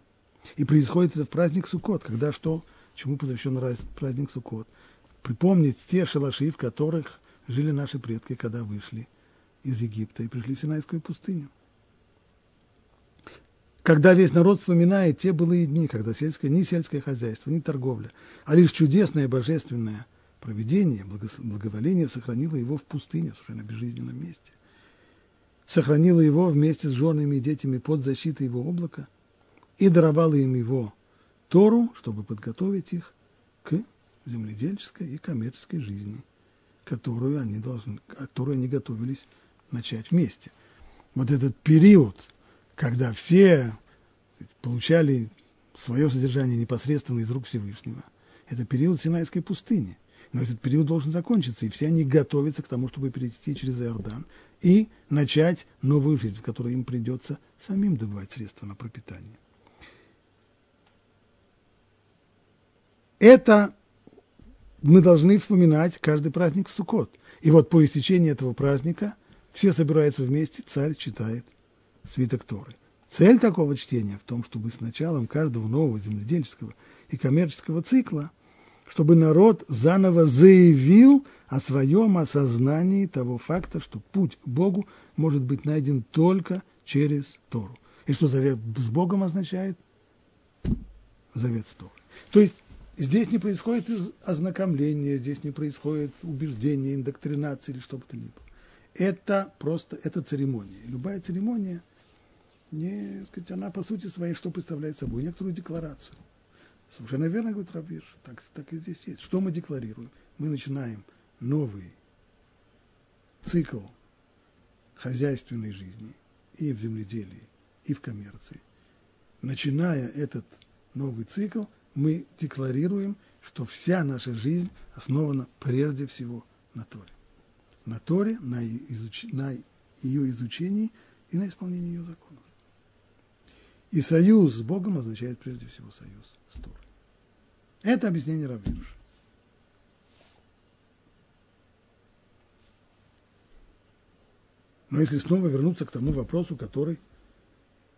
И происходит это в праздник Суккот, когда что, чему посвящен праздник Суккот? Припомнить те шалаши, в которых жили наши предки, когда вышли из Египта и пришли в Синайскую пустыню. Когда весь народ вспоминает те былые дни, когда ни сельское хозяйство, ни торговля, а лишь чудесное божественное провидение, благоволение сохранило его в пустыне, в совершенно безжизненном месте. Сохранило его вместе с женами и детьми под защитой его облака и даровало им его Тору, чтобы подготовить их к земледельческой и коммерческой жизни, которую они готовились начать вместе. Вот этот период, когда все получали свое содержание непосредственно из рук Всевышнего, это период Синайской пустыни. Но этот период должен закончиться, и все они готовятся к тому, чтобы перейти через Иордан и начать новую жизнь, в которой им придется самим добывать средства на пропитание. Это мы должны вспоминать каждый праздник Суккот. И вот по истечении этого праздника все собираются вместе, царь читает свиток Торы. Цель такого чтения в том, чтобы с началом каждого нового земледельческого и коммерческого цикла, чтобы народ заново заявил о своем осознании того факта, что путь к Богу может быть найден только через Тору. И что завет с Богом означает завет с Торой. То есть здесь не происходит ознакомления, здесь не происходит убеждения, индоктринации или что бы то ни было. Это церемония. Любая церемония, она по сути своей что представляет собой? Некоторую декларацию. Совершенно верно, говорит Рав Гирш, так и здесь есть. Что мы декларируем? Мы начинаем новый цикл хозяйственной жизни и в земледелии, и в коммерции. Начиная этот новый цикл, мы декларируем, что вся наша жизнь основана прежде всего на Торе. На Торе, на ее изучении и на исполнении ее законов. И союз с Богом означает прежде всего союз с Торой. Это объяснение Рав Гирша. Но если снова вернуться к тому вопросу, который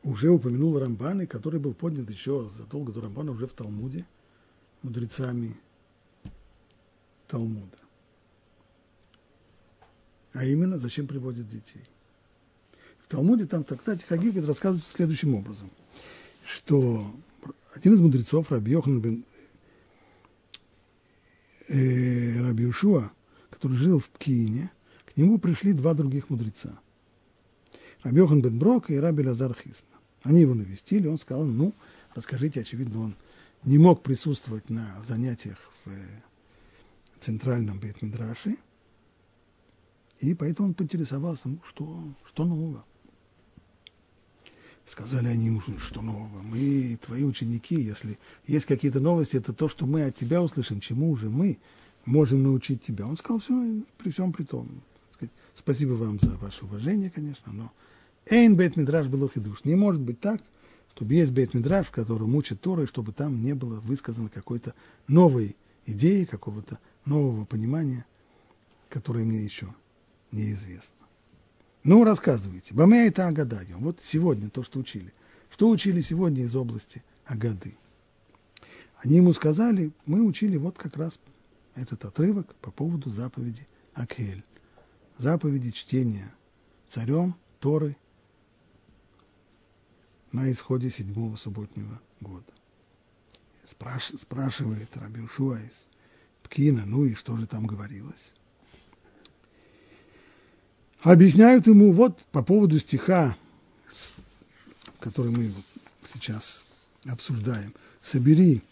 уже упомянул Рамбан, и который был поднят еще задолго до Рамбана, уже в Талмуде, мудрецами Талмуда. А именно, зачем приводят детей. В Талмуде, там в трактате Хагиг, это рассказывается следующим образом, что один из мудрецов, Рабби Йоханан бен Рабби Йеошуа, который жил в Пкиине, к нему пришли два других мудреца. Рабби Йоханан бен Брока и Раби Лазар Хисма. Они его навестили, он сказал, ну, расскажите, очевидно, он не мог присутствовать на занятиях в центральном Бейт-мидраше, и поэтому он поинтересовался, ну, что нового. Сказали они ему, что нового. Мы, твои ученики, если есть какие-то новости, это то, что мы от тебя услышим, чему же мы можем научить тебя. Он сказал, все, при всем при том. Сказать, спасибо вам за ваше уважение, конечно, но эйн бейт-мидраш белох и душ. Не может быть так, чтобы есть бейт-мидраш, в котором учат Тору, и чтобы там не было высказано какой-то новой идеи, какого-то нового понимания, которое мне еще неизвестно. Ну, рассказывайте. Бамея это Агада. Вот сегодня то, что учили. Что учили сегодня из области Агады? Они ему сказали, мы учили вот как раз этот отрывок по поводу заповеди Хакель. Заповеди чтения царем Торы на исходе седьмого субботнего года. Спрашивает Рабби Йошуа из Пкиина, ну и что же там говорилось? Объясняют ему вот по поводу стиха, который мы вот сейчас обсуждаем. Собери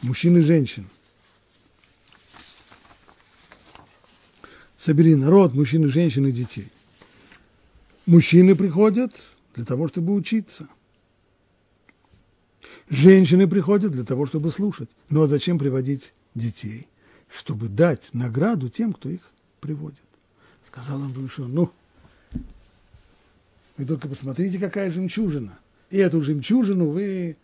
мужчин и женщин. Собери народ, мужчин и женщин и детей. Мужчины приходят для того, чтобы учиться. Женщины приходят для того, чтобы слушать. Ну а зачем приводить детей? Чтобы дать награду тем, кто их приводит. Сказал им Йошуа, ну, вы только посмотрите, какая жемчужина. И эту жемчужину вы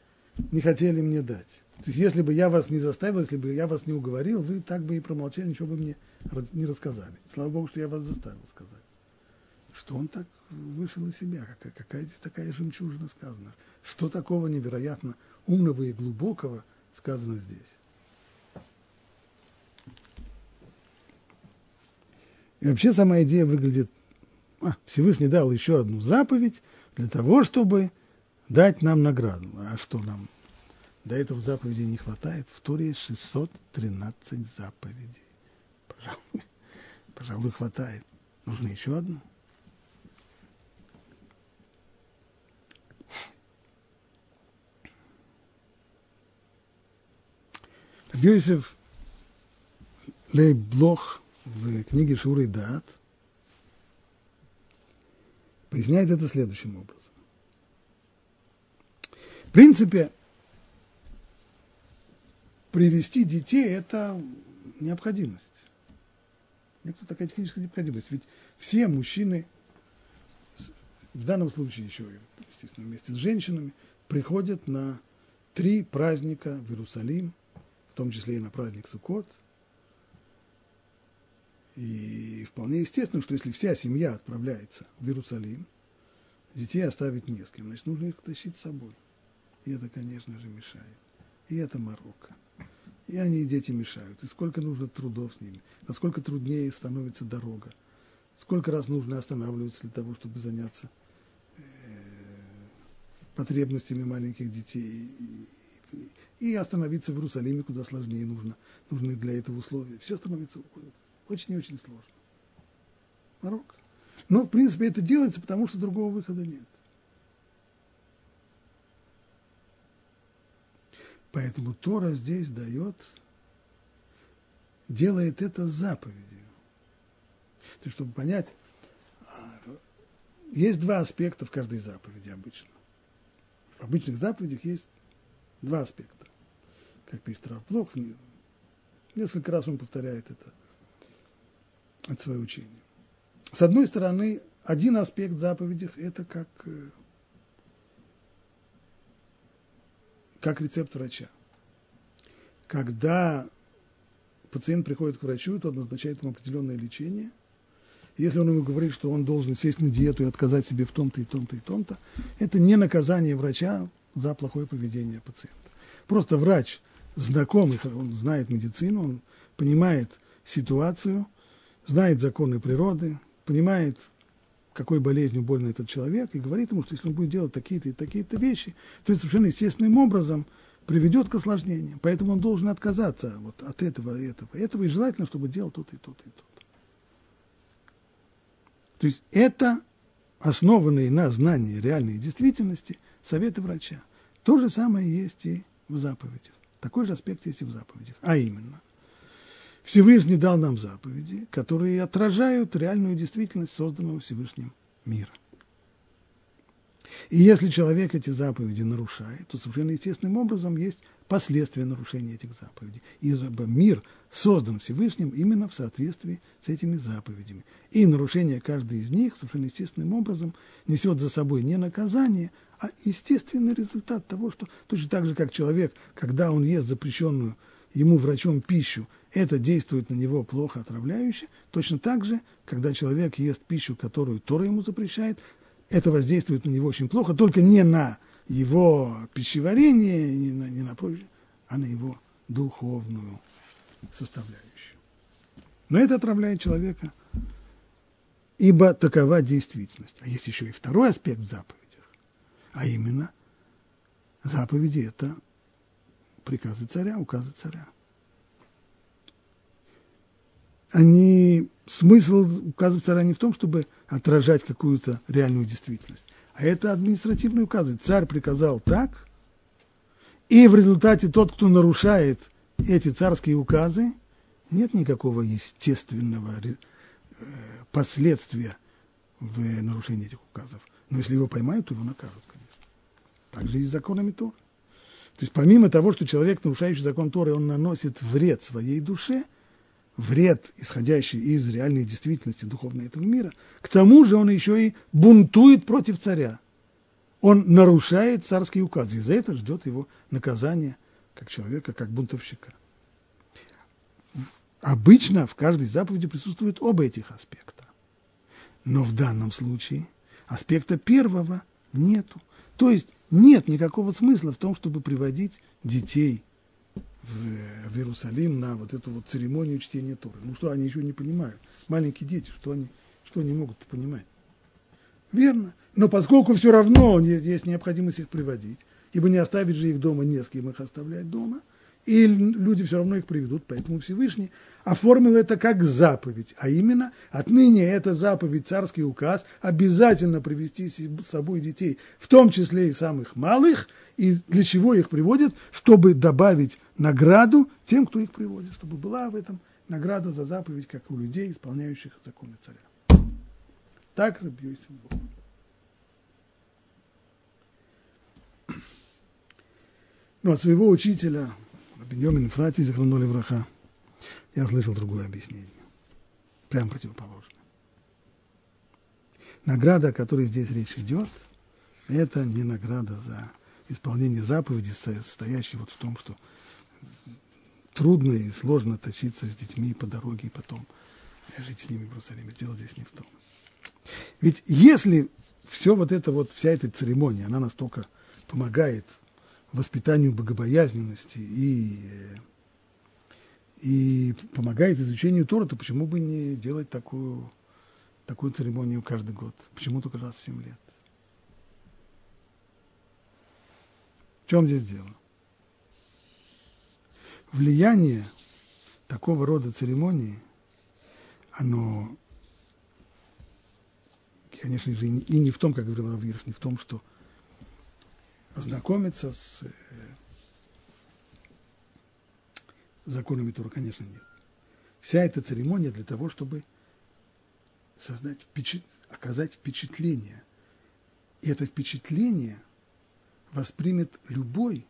не хотели мне дать. То есть, если бы я вас не заставил, если бы я вас не уговорил, вы так бы и промолчали, ничего бы мне не рассказали. Слава Богу, что я вас заставил сказать. Что он так вышел из себя? Какая здесь такая жемчужина сказана? Что такого невероятно умного и глубокого сказано здесь? И вообще сама идея выглядит... Всевышний дал еще одну заповедь для того, чтобы дать нам награду. А что нам? До этого заповедей не хватает. В Торе 613 заповедей. Пожалуй, хватает. Нужно еще одну. Йосеф Лейб-Блох в книге Шурой Деат поясняет это следующим образом. В принципе, привести детей – это необходимость. Некоторая такая техническая необходимость. Ведь все мужчины, в данном случае еще, естественно, вместе с женщинами, приходят на 3 праздника в Иерусалим, в том числе и на праздник Суккот. И вполне естественно, что если вся семья отправляется в Иерусалим, детей оставить не с кем, значит, нужно их тащить с собой. И это, конечно же, мешает. И это морока. И они, и дети, мешают. И сколько нужно трудов с ними. Насколько труднее становится дорога. Сколько раз нужно останавливаться для того, чтобы заняться потребностями маленьких детей. И остановиться в Иерусалиме куда сложнее нужно. Нужны для этого условия. Все становится очень и очень сложно. Морока. Но, в принципе, это делается, потому что другого выхода нет. Поэтому Тора здесь делает это заповедью. То есть, чтобы понять, есть 2 аспекта в каждой заповеди обычно. В обычных заповедях есть 2 аспекта. Как пишет Рав Блох, несколько раз он повторяет это от своего учения. С одной стороны, один аспект заповедей – это как рецепт врача. Когда пациент приходит к врачу, тот назначает ему определенное лечение. Если он ему говорит, что он должен сесть на диету и отказать себе в том-то и том-то и том-то, это не наказание врача за плохое поведение пациента. Просто врач знакомый, он знает медицину, он понимает ситуацию, знает законы природы, понимает, какой болезнью болен этот человек, и говорит ему, что если он будет делать такие-то и такие-то вещи, то это совершенно естественным образом приведет к осложнениям. Поэтому он должен отказаться вот от этого и этого. Этого и желательно, чтобы делал то-то и то-то и то-то. То есть это основанные на знании реальной действительности, советы врача. То же самое есть и в заповедях. Такой же аспект есть и в заповедях. А именно, Всевышний дал нам заповеди, которые отражают реальную действительность созданного Всевышним мира. И если человек эти заповеди нарушает, то совершенно естественным образом есть последствия нарушения этих заповедей. Ибо мир создан Всевышним именно в соответствии с этими заповедями. И нарушение каждой из них совершенно естественным образом несет за собой не наказание, а естественный результат того, что точно так же, как человек, когда он ест запрещенную ему врачом пищу, это действует на него плохо, отравляюще, точно так же, когда человек ест пищу, которую Тора ему запрещает, это воздействует на него очень плохо, только не на его пищеварение, не на прочее, а на его духовную составляющую. Но это отравляет человека, ибо такова действительность. А есть еще и второй аспект в заповедях, а именно заповеди – это приказы царя, указы царя. Смысл указов царя не в том, чтобы отражать какую-то реальную действительность, а это административные указы. Царь приказал так, и в результате тот, кто нарушает эти царские указы, нет никакого естественного последствия в нарушении этих указов. Но если его поймают, то его накажут, конечно. Так же и с законами Торы. То есть помимо того, что человек, нарушающий закон Торы, он наносит вред своей душе, вред, исходящий из реальной действительности духовной этого мира, к тому же он еще и бунтует против царя. Он нарушает царские указы, и за это ждет его наказание как человека, как бунтовщика. Обычно в каждой заповеди присутствуют оба этих аспекта. Но в данном случае аспекта первого нету. То есть нет никакого смысла в том, чтобы приводить детей в Иерусалим на вот эту вот церемонию чтения Торы. Ну что, они еще не понимают? Маленькие дети, что они могут понимать? Верно. Но поскольку все равно есть необходимость их приводить, ибо не оставить же их дома, не с кем их оставлять дома, и люди все равно их приведут, поэтому Всевышний оформил это как заповедь, а именно отныне это заповедь, царский указ, обязательно привести с собой детей, в том числе и самых малых, и для чего их приводят, чтобы добавить награду тем, кто их приводит, чтобы была в этом награда за заповедь, как у людей, исполняющих законы царя. Так Рабби Йосеф Лейб-Блох. Но от своего учителя Беньямин Фрати, захранули враха, я слышал другое объяснение, прямо противоположное. Награда, о которой здесь речь идет, это не награда за исполнение заповеди, состоящей вот в том, что трудно и сложно тащиться с детьми по дороге и потом жить с ними в Иерусалиме. Дело здесь не в том. Ведь если все вот это вот, вся эта церемония, она настолько помогает воспитанию богобоязненности и помогает изучению Торы, то почему бы не делать такую церемонию каждый год? Почему только раз в 7 лет? В чем здесь дело? Влияние такого рода церемонии, оно, конечно же, и не в том, как говорил Рав Гирш, не в том, что знакомиться с законами Торы, конечно, нет. Вся эта церемония для того, чтобы оказать впечатление. И это впечатление воспримет любой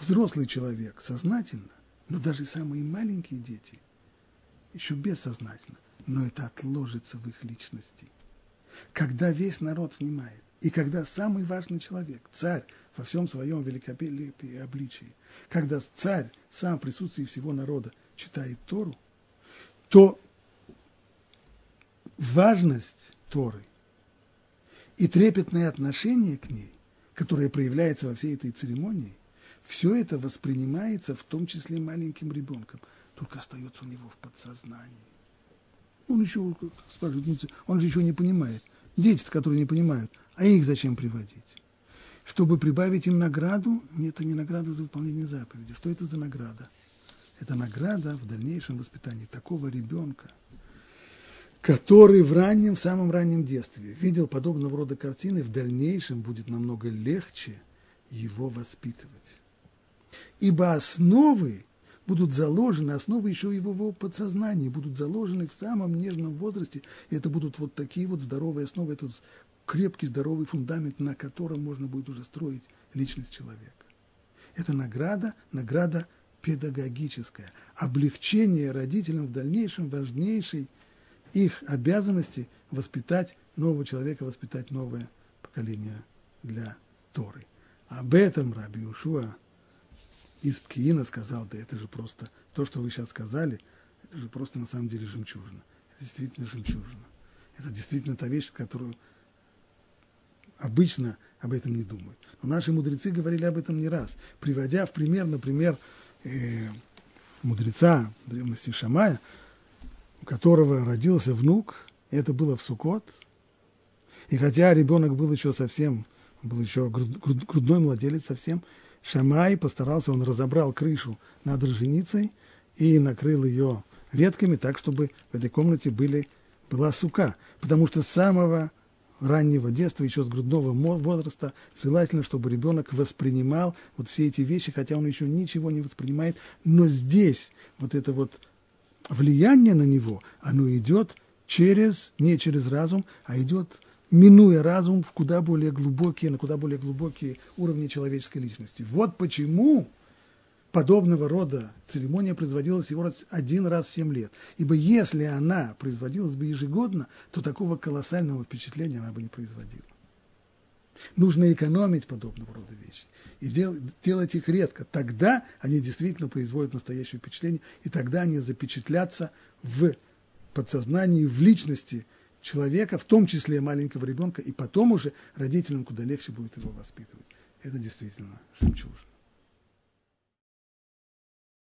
взрослый человек сознательно, но даже самые маленькие дети, еще бессознательно, но это отложится в их личности. Когда весь народ внимает, и когда самый важный человек, царь во всем своем великолепии и обличии, когда царь сам в присутствии всего народа читает Тору, то важность Торы и трепетное отношение к ней, которое проявляется во всей этой церемонии, все это воспринимается в том числе маленьким ребенком, только остается у него в подсознании. Он еще, скажет, он же еще не понимает. Дети, которые не понимают, а их зачем приводить? Чтобы прибавить им награду, это не награда за выполнение заповеди. Что это за награда? Это награда в дальнейшем воспитании такого ребенка, который в самом раннем детстве видел подобного рода картины, в дальнейшем будет намного легче его воспитывать. Ибо основы будут заложены, основы еще его подсознания будут заложены в самом нежном возрасте. И это будут вот такие вот здоровые основы, это крепкий здоровый фундамент, на котором можно будет уже строить личность человека. Это награда педагогическая. Облегчение родителям в дальнейшем важнейшей их обязанности воспитать нового человека, воспитать новое поколение для Торы. Об этом Рабби Йеошуа из Пкиина сказал: да это же просто, то, что вы сейчас сказали, это же просто на самом деле жемчужина. Это действительно жемчужина. Это действительно та вещь, которую обычно об этом не думают. Но наши мудрецы говорили об этом не раз, приводя в пример, например, мудреца древности Шамая, у которого родился внук, это было в Суккот. И хотя ребенок был еще совсем, был еще грудной младенец совсем, Шамай постарался, он разобрал крышу над роженицей и накрыл ее ветками так, чтобы в этой комнате была сука. Потому что с самого раннего детства, еще с грудного возраста, желательно, чтобы ребенок воспринимал вот все эти вещи, хотя он еще ничего не воспринимает, но здесь вот это вот влияние на него, оно идет не через разум, а идет, минуя разум, на куда более глубокие уровни человеческой личности. Вот почему подобного рода церемония производилась всего один раз в 7 лет. Ибо если она производилась бы ежегодно, то такого колоссального впечатления она бы не производила. Нужно экономить подобного рода вещи и делать их редко. Тогда они действительно производят настоящее впечатление, и тогда они запечатлятся в подсознании, в личности человека, в том числе маленького ребенка, и потом уже родителям куда легче будет его воспитывать. Это действительно жемчужина.